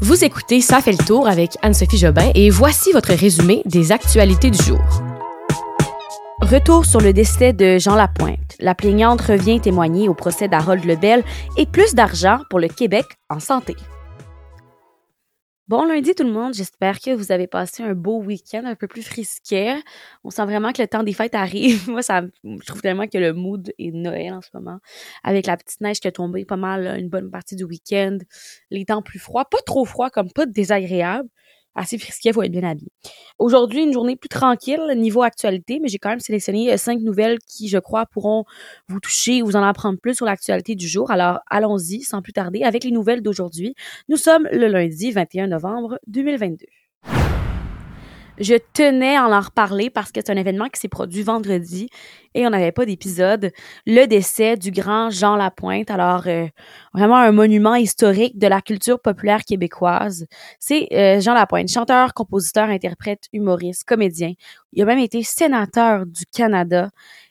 Vous écoutez Ça fait le tour avec Anne-Sophie Jobin et voici votre résumé des actualités du jour. Retour sur le décès de Jean Lapointe. La plaignante revient témoigner au procès d'Harold Lebel et plus d'argent pour le Québec en santé. Bon lundi tout le monde, j'espère que vous avez passé un beau week-end un peu plus frisquet. On sent vraiment que le temps des fêtes arrive. Moi, je trouve tellement que le mood est Noël en ce moment. Avec la petite neige qui a tombé pas mal une bonne partie du week-end. Les temps plus froids, pas trop froids comme pas désagréables. Assez frisquet, il faut être bien habillé. Aujourd'hui, une journée plus tranquille niveau actualité, mais j'ai quand même sélectionné 5 nouvelles qui, je crois, pourront vous toucher ou vous en apprendre plus sur l'actualité du jour. Alors, allons-y sans plus tarder avec les nouvelles d'aujourd'hui. Nous sommes le lundi 21 novembre 2022. Je tenais à en reparler parce que c'est un événement qui s'est produit vendredi et on n'avait pas d'épisode. Le décès du grand Jean Lapointe. Alors, vraiment un monument historique de la culture populaire québécoise. C'est Jean Lapointe, chanteur, compositeur, interprète, humoriste, comédien. Il a même été sénateur du Canada.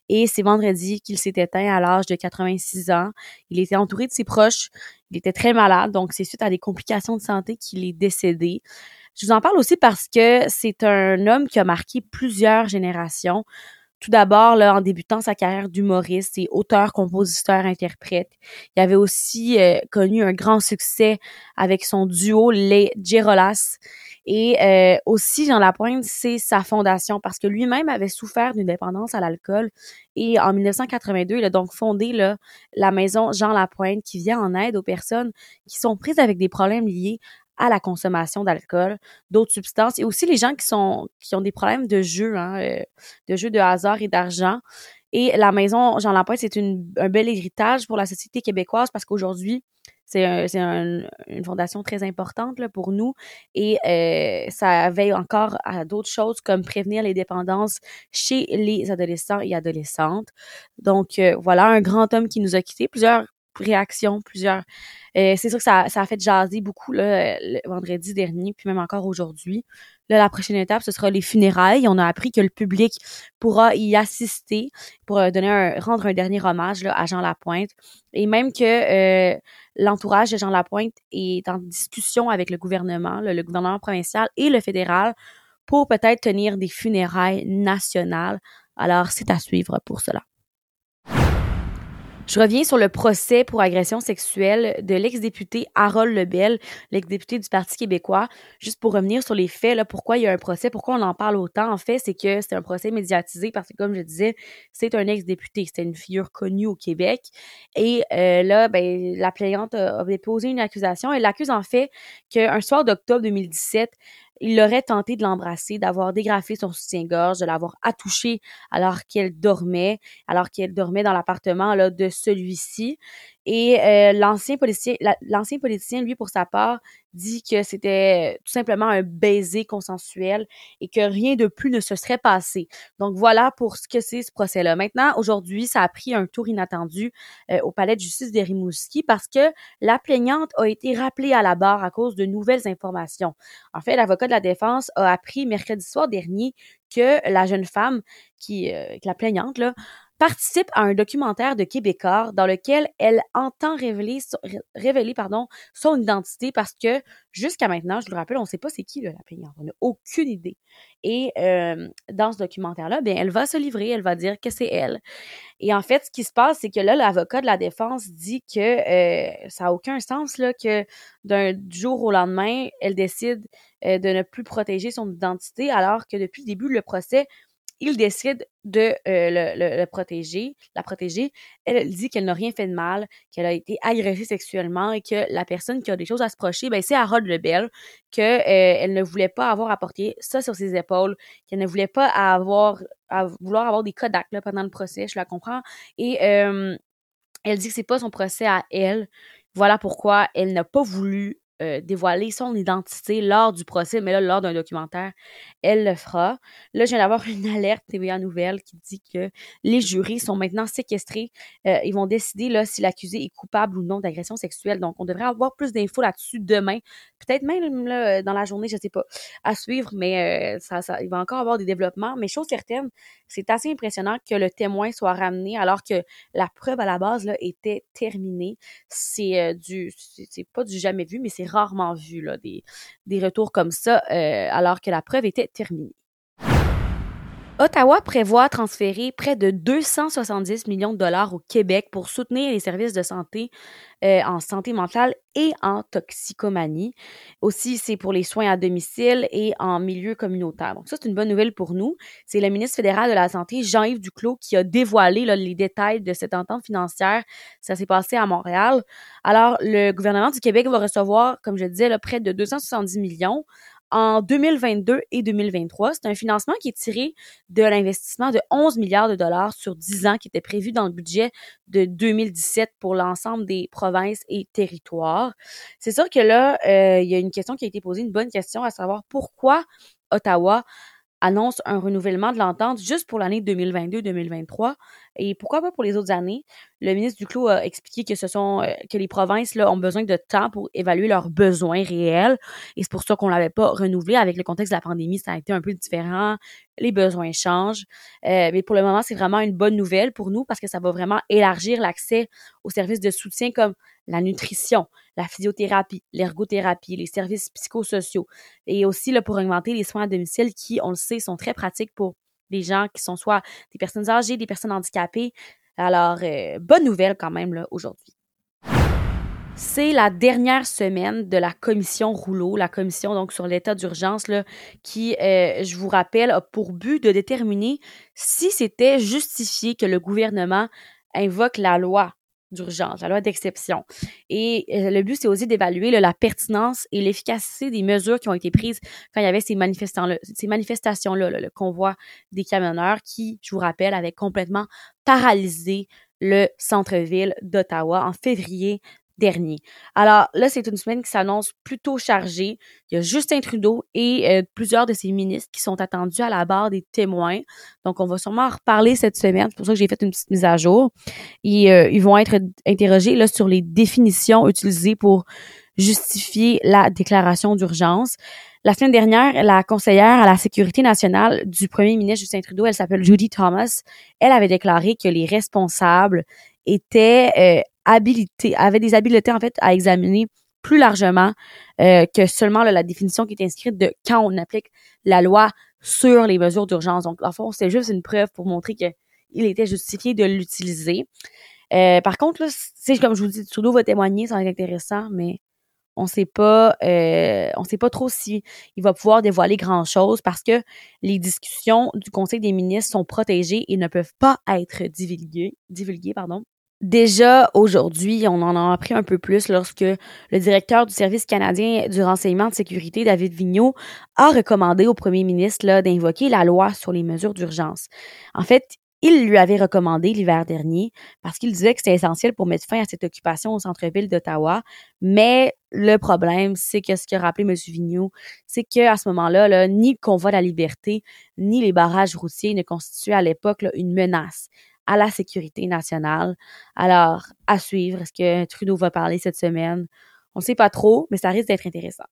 Et c'est vendredi qu'il s'est éteint à l'âge de 86 ans. Il était entouré de ses proches. Il était très malade, donc c'est suite à des complications de santé qu'il est décédé. Je vous en parle aussi parce que c'est un homme qui a marqué plusieurs générations. Tout d'abord, là, en débutant sa carrière d'humoriste et auteur, compositeur, interprète. Il avait aussi connu un grand succès avec son duo Les Girolas. Et aussi, Jean Lapointe, c'est sa fondation parce que lui-même avait souffert d'une dépendance à l'alcool. Et en 1982, il a donc fondé là, la maison Jean Lapointe qui vient en aide aux personnes qui sont prises avec des problèmes liés à la consommation d'alcool, d'autres substances et aussi les gens qui ont des problèmes de jeu, de jeu de hasard et d'argent. Et la maison Jean Lapointe, c'est un bel héritage pour la société québécoise parce qu'aujourd'hui, c'est une fondation très importante là, pour nous et ça veille encore à d'autres choses comme prévenir les dépendances chez les adolescents et adolescentes. Donc voilà, un grand homme qui nous a quittés, plusieurs réactions. C'est sûr que ça a fait jaser beaucoup là, le vendredi dernier, puis même encore aujourd'hui. Là, la prochaine étape, ce sera les funérailles. On a appris que le public pourra y assister pour rendre un dernier hommage là, à Jean Lapointe. Et même que l'entourage de Jean Lapointe est en discussion avec le gouvernement, là, le gouvernement provincial et le fédéral, pour peut-être tenir des funérailles nationales. Alors, c'est à suivre pour cela. Je reviens sur le procès pour agression sexuelle de l'ex-député Harold Lebel, l'ex-député du Parti québécois. Juste pour revenir sur les faits, là, pourquoi il y a un procès, pourquoi on en parle autant, en fait, c'est que c'est un procès médiatisé parce que, comme je disais, c'est un ex-député, c'était une figure connue au Québec. Et là, ben, la plaignante a déposé une accusation. Elle l'accuse, en fait, qu'un soir d'octobre 2017, il aurait tenté de l'embrasser, d'avoir dégrafé son soutien-gorge, de l'avoir attouchée alors qu'elle dormait dans l'appartement là, de celui-ci. Et l'ancien politicien, lui, pour sa part, dit que c'était tout simplement un baiser consensuel et que rien de plus ne se serait passé. Donc voilà pour ce que c'est ce procès-là. Maintenant, aujourd'hui, ça a pris un tour inattendu au palais de justice de Rimouski parce que la plaignante a été rappelée à la barre à cause de nouvelles informations. En fait, l'avocat de la défense a appris mercredi soir dernier que la jeune femme, la plaignante, là, participe à un documentaire de Québécois dans lequel elle entend révéler son identité parce que jusqu'à maintenant, je le rappelle, on ne sait pas c'est qui là, la plaignante, on n'a aucune idée. Et dans ce documentaire-là, bien, elle va se livrer, elle va dire que c'est elle. Et en fait, ce qui se passe, c'est que là, l'avocat de la défense dit que ça n'a aucun sens là, que du jour au lendemain, elle décide de ne plus protéger son identité alors que depuis le début, le procès, il décide de la protéger. Elle dit qu'elle n'a rien fait de mal, qu'elle a été agressée sexuellement et que la personne qui a des choses à se reprocher, ben c'est Harold Lebel, qu'elle ne voulait pas avoir à porter ça sur ses épaules, qu'elle ne voulait pas vouloir avoir des Kodak là, pendant le procès, je la comprends. Et elle dit que c'est pas son procès à elle. Voilà pourquoi elle n'a pas voulu dévoiler son identité lors du procès, mais là, lors d'un documentaire, elle le fera. Là, je viens d'avoir une alerte TVA Nouvelle qui dit que les jurés sont maintenant séquestrés. Ils vont décider là, si l'accusé est coupable ou non d'agression sexuelle. Donc, on devrait avoir plus d'infos là-dessus demain. Peut-être même là, dans la journée, je ne sais pas, à suivre, mais il va encore avoir des développements. Mais chose certaine, c'est assez impressionnant que le témoin soit ramené alors que la preuve à la base là, était terminée. C'est pas du jamais vu, mais c'est rarement vu là, des retours comme ça alors que la preuve était terminée. Ottawa prévoit transférer près de 270 millions de dollars au Québec pour soutenir les services de santé en santé mentale et en toxicomanie. Aussi, c'est pour les soins à domicile et en milieu communautaire. Donc ça, c'est une bonne nouvelle pour nous. C'est le ministre fédéral de la Santé, Jean-Yves Duclos, qui a dévoilé là, les détails de cette entente financière. Ça s'est passé à Montréal. Alors, le gouvernement du Québec va recevoir, comme je disais, là, près de 270 millions en 2022 et 2023, c'est un financement qui est tiré de l'investissement de 11 milliards de dollars sur 10 ans qui était prévu dans le budget de 2017 pour l'ensemble des provinces et territoires. C'est sûr que là, il y a une question qui a été posée, une bonne question, à savoir pourquoi Ottawa annonce un renouvellement de l'entente juste pour l'année 2022-2023 et pourquoi pas pour les autres années. Le ministre Duclos a expliqué que que les provinces là, ont besoin de temps pour évaluer leurs besoins réels et c'est pour ça qu'on ne l'avait pas renouvelé. Avec le contexte de la pandémie, ça a été un peu différent. Les besoins changent. Mais pour le moment, c'est vraiment une bonne nouvelle pour nous parce que ça va vraiment élargir l'accès aux services de soutien comme la nutrition, la physiothérapie, l'ergothérapie, les services psychosociaux et aussi là, pour augmenter les soins à domicile qui, on le sait, sont très pratiques pour des gens qui sont soit des personnes âgées, des personnes handicapées. Alors, bonne nouvelle quand même là, aujourd'hui. C'est la dernière semaine de la Commission Rouleau, la commission donc sur l'état d'urgence là, qui, je vous rappelle, a pour but de déterminer si c'était justifié que le gouvernement invoque la loi d'urgence, la loi d'exception. Et le but, c'est aussi d'évaluer là, la pertinence et l'efficacité des mesures qui ont été prises quand il y avait ces manifestations-là, là, le convoi des camionneurs qui, je vous rappelle, avait complètement paralysé le centre-ville d'Ottawa en février dernier. Alors là, c'est une semaine qui s'annonce plutôt chargée. Il y a Justin Trudeau et plusieurs de ses ministres qui sont attendus à la barre des témoins. Donc, on va sûrement en reparler cette semaine. C'est pour ça que j'ai fait une petite mise à jour. Et ils vont être interrogés là, sur les définitions utilisées pour justifier la déclaration d'urgence. La semaine dernière, la conseillère à la sécurité nationale du premier ministre Justin Trudeau, elle s'appelle Judy Thomas, elle avait déclaré que les responsables étaient avaient des habiletés en fait à examiner plus largement que seulement là, la définition qui est inscrite de quand on applique la loi sur les mesures d'urgence. Donc, en fond, c'est juste une preuve pour montrer qu'il était justifié de l'utiliser. Par contre, là, comme je vous dis, Trudeau va témoigner, ça va être intéressant, mais on sait pas trop si il va pouvoir dévoiler grand-chose parce que les discussions du Conseil des ministres sont protégées et ne peuvent pas être divulguées. Déjà aujourd'hui, on en a appris un peu plus lorsque le directeur du Service canadien du renseignement de sécurité, David Vigneault, a recommandé au premier ministre là, d'invoquer la loi sur les mesures d'urgence. En fait, il lui avait recommandé l'hiver dernier parce qu'il disait que c'était essentiel pour mettre fin à cette occupation au centre-ville d'Ottawa. Mais le problème, c'est que ce qu'a rappelé M. Vigneault, c'est qu'à ce moment-là, là, ni le convoi de la liberté, ni les barrages routiers ne constituaient à l'époque là, une menace à la sécurité nationale. Alors, à suivre, est-ce que Trudeau va parler cette semaine? On ne sait pas trop, mais ça risque d'être intéressant.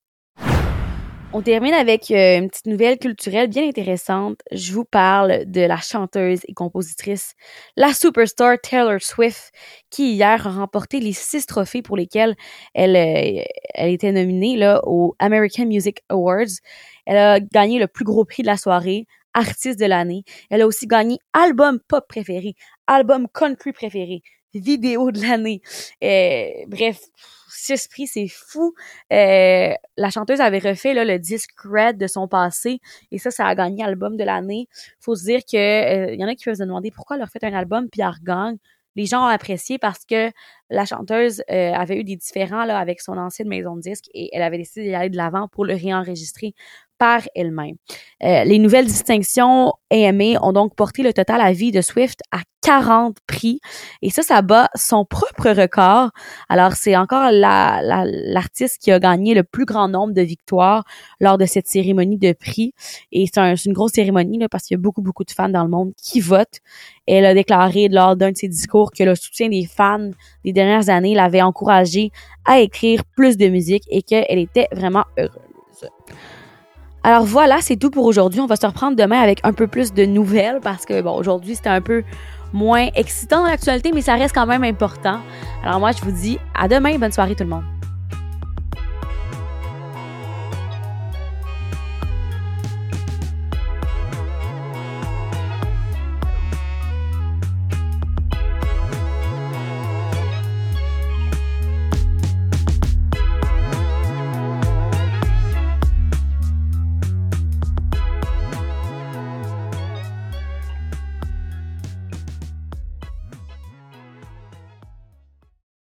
On termine avec une petite nouvelle culturelle bien intéressante. Je vous parle de la chanteuse et compositrice, la superstar Taylor Swift, qui hier a remporté les 6 trophées pour lesquels elle était nominée là, aux American Music Awards. Elle a gagné le plus gros prix de la soirée, artiste de l'année. Elle a aussi gagné album pop préféré, album country préféré, vidéo de l'année. Bref, 6 prix, c'est fou. La chanteuse avait refait là, le disque Red de son passé et ça a gagné album de l'année. Faut se dire que y en a qui peuvent se demander pourquoi elle a refait un album puis elle regagne. Les gens ont apprécié parce que la chanteuse avait eu des différends là, avec son ancienne maison de disques et elle avait décidé d'y aller de l'avant pour le réenregistrer par elle-même. Les nouvelles distinctions AMA ont donc porté le total à vie de Swift à 40 prix et ça bat son propre record. Alors, c'est encore l'artiste qui a gagné le plus grand nombre de victoires lors de cette cérémonie de prix et c'est une grosse cérémonie là, parce qu'il y a beaucoup, beaucoup de fans dans le monde qui votent. Elle a déclaré lors d'un de ses discours que le soutien des fans des dernières années l'avait encouragée à écrire plus de musique et qu'elle était vraiment heureuse. Alors voilà, c'est tout pour aujourd'hui. On va se reprendre demain avec un peu plus de nouvelles parce que, bon, aujourd'hui, c'était un peu moins excitant dans l'actualité, mais ça reste quand même important. Alors moi, je vous dis à demain. Bonne soirée tout le monde.